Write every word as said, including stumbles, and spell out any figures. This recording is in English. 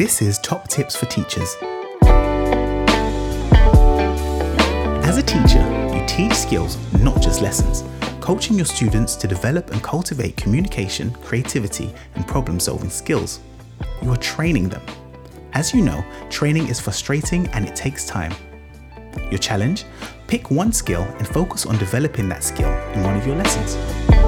This is Top Tips for Teachers. As a teacher, you teach skills, not just lessons, coaching your students to develop and cultivate communication, creativity, and problem-solving skills. You are training them. As you know, training is frustrating and it takes time. Your challenge? Pick one skill and focus on developing that skill in one of your lessons.